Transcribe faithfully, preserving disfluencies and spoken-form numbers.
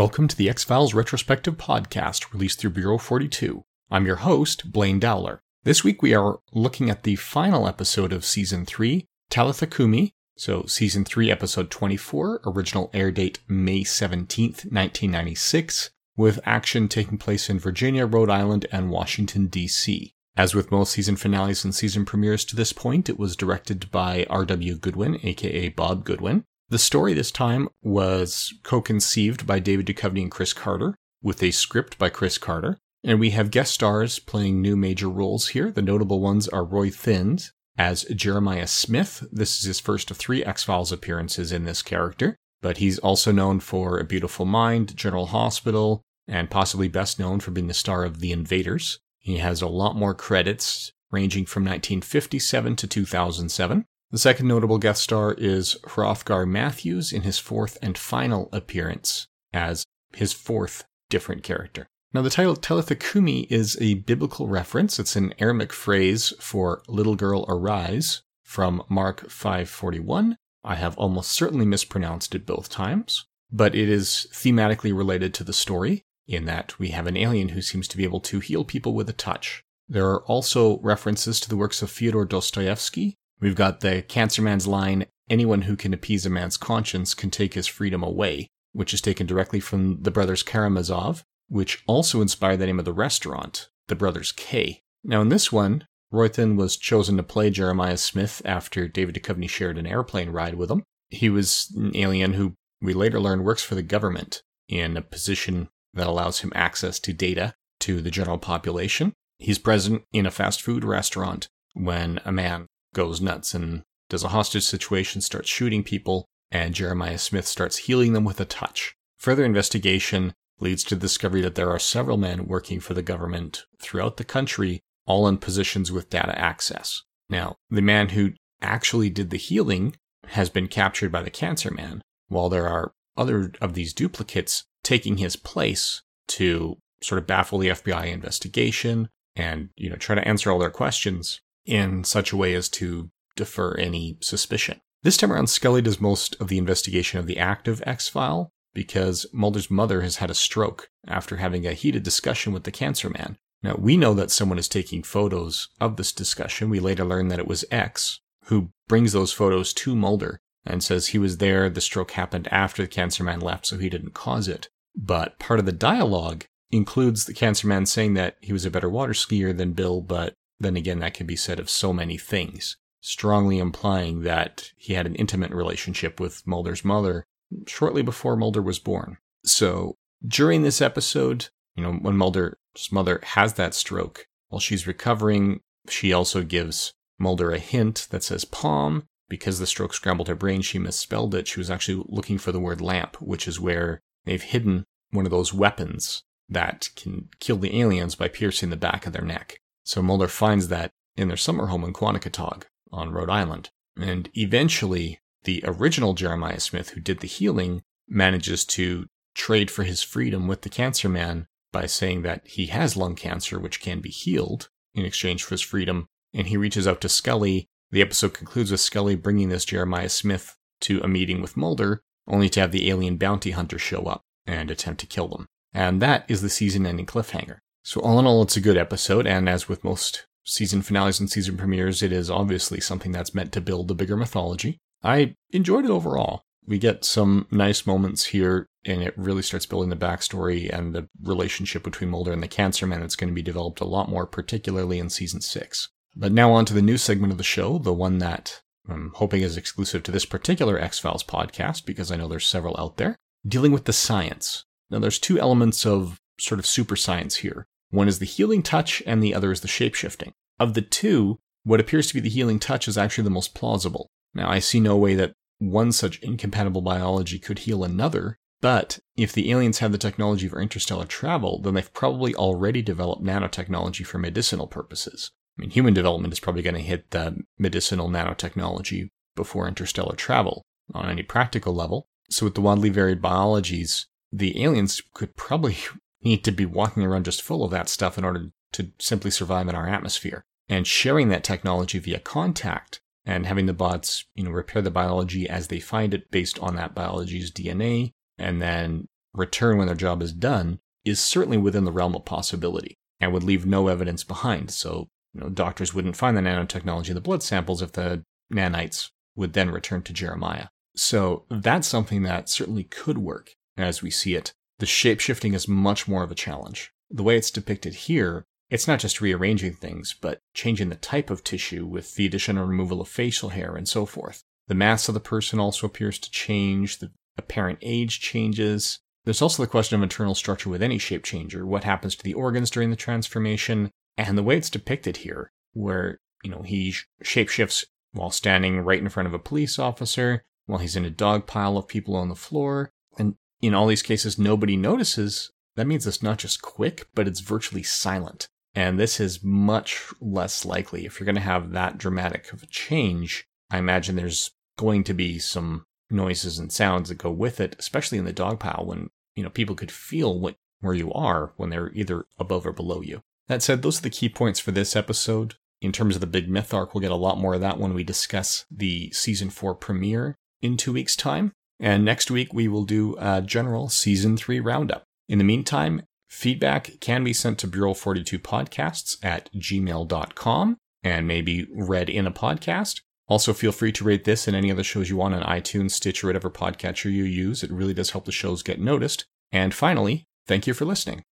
Welcome to the X-Files Retrospective Podcast, released through Bureau forty-two. I'm your host, Blaine Dowler. This week we are looking at the final episode of Season three, Talitha Kumi, so Season three, Episode twenty-four, original air date May seventeenth, nineteen ninety-six, with action taking place in Virginia, Rhode Island, and Washington, D C. As with most season finales and season premieres to this point, it was directed by R W Goodwin, aka Bob Goodwin. The story this time was co-conceived by David Duchovny and Chris Carter, with a script by Chris Carter, and we have guest stars playing new major roles here. The notable ones are Roy Thinnes as Jeremiah Smith. This is his first of three X-Files appearances in this character, but he's also known for A Beautiful Mind, General Hospital, and possibly best known for being the star of The Invaders. He has a lot more credits, ranging from nineteen fifty-seven to two thousand seven. The second notable guest star is Hrothgar Matthews in his fourth and final appearance as his fourth different character. Now, the title Talitha Kumi is a biblical reference. It's an Aramaic phrase for little girl arise from Mark five forty-one. I have almost certainly mispronounced it both times, but it is thematically related to the story in that we have an alien who seems to be able to heal people with a touch. There are also references to the works of Fyodor Dostoevsky. We've got the Cancer Man's line, anyone who can appease a man's conscience can take his freedom away, which is taken directly from the Brothers Karamazov, which also inspired the name of the restaurant, the Brothers K. Now in this one, Roy Thinnes was chosen to play Jeremiah Smith after David Duchovny shared an airplane ride with him. He was an alien who we later learn works for the government in a position that allows him access to data to the general population. He's present in a fast food restaurant when a man goes nuts and does a hostage situation, starts shooting people, and Jeremiah Smith starts healing them with a touch. Further investigation leads to the discovery that there are several men working for the government throughout the country, all in positions with data access. Now, the man who actually did the healing has been captured by the Cancer Man, while there are other of these duplicates taking his place to sort of baffle the F B I investigation and, you know, try to answer all their questions in such a way as to defer any suspicion. This time around, Scully does most of the investigation of the active X-File because Mulder's mother has had a stroke after having a heated discussion with the Cancer Man. Now, we know that someone is taking photos of this discussion. We later learn that it was X, who brings those photos to Mulder and says he was there, the stroke happened after the Cancer Man left, so he didn't cause it. But part of the dialogue includes the Cancer Man saying that he was a better water skier than Bill, but then again, that can be said of so many things, strongly implying that he had an intimate relationship with Mulder's mother shortly before Mulder was born. So during this episode, you know, when Mulder's mother has that stroke, while she's recovering, she also gives Mulder a hint that says palm. Because the stroke scrambled her brain, she misspelled it. She was actually looking for the word lamp, which is where they've hidden one of those weapons that can kill the aliens by piercing the back of their neck. So Mulder finds that in their summer home in Quanticotog on Rhode Island. And eventually, the original Jeremiah Smith, who did the healing, manages to trade for his freedom with the Cancer Man by saying that he has lung cancer, which can be healed in exchange for his freedom. And he reaches out to Scully. The episode concludes with Scully bringing this Jeremiah Smith to a meeting with Mulder, only to have the alien bounty hunter show up and attempt to kill them. And that is the season-ending cliffhanger. So all in all, it's a good episode, and as with most season finales and season premieres, it is obviously something that's meant to build a bigger mythology. I enjoyed it overall. We get some nice moments here, and it really starts building the backstory and the relationship between Mulder and the Cancer Man that's going to be developed a lot more, particularly in Season six. But now on to the new segment of the show, the one that I'm hoping is exclusive to this particular X-Files podcast, because I know there's several out there, dealing with the science. Now, there's two elements of sort of super science here. One is the healing touch, and the other is the shape-shifting. Of the two, what appears to be the healing touch is actually the most plausible. Now, I see no way that one such incompatible biology could heal another, but if the aliens have the technology for interstellar travel, then they've probably already developed nanotechnology for medicinal purposes. I mean, human development is probably going to hit the medicinal nanotechnology before interstellar travel on any practical level. So with the wildly varied biologies, the aliens could probably need to be walking around just full of that stuff in order to simply survive in our atmosphere. And sharing that technology via contact and having the bots, you know, repair the biology as they find it based on that biology's D N A, and then return when their job is done is certainly within the realm of possibility and would leave no evidence behind. So, you know, doctors wouldn't find the nanotechnology in the blood samples if the nanites would then return to Jeremiah. So that's something that certainly could work as we see it. The shape-shifting is much more of a challenge. The way it's depicted here, it's not just rearranging things, but changing the type of tissue with the addition or removal of facial hair and so forth. The mass of the person also appears to change, the apparent age changes. There's also the question of internal structure with any shape changer, what happens to the organs during the transformation, and the way it's depicted here, where, you know, he shapeshifts while standing right in front of a police officer, while he's in a dog pile of people on the floor, and in all these cases nobody notices. That means it's not just quick, but it's virtually silent. And this is much less likely. If you're going to have that dramatic of a change, I imagine there's going to be some noises and sounds that go with it, especially in the dog pile when, you know, people could feel what, where you are when they're either above or below you. That said, those are the key points for this episode. In terms of the big myth arc, we'll get a lot more of that when we discuss the Season four premiere in two weeks' time. And next week, we will do a general Season three roundup. In the meantime, feedback can be sent to Bureau forty-two podcasts at gmail dot com and may be read in a podcast. Also, feel free to rate this and any other shows you want on iTunes, Stitch, or whatever podcatcher you use. It really does help the shows get noticed. And finally, thank you for listening.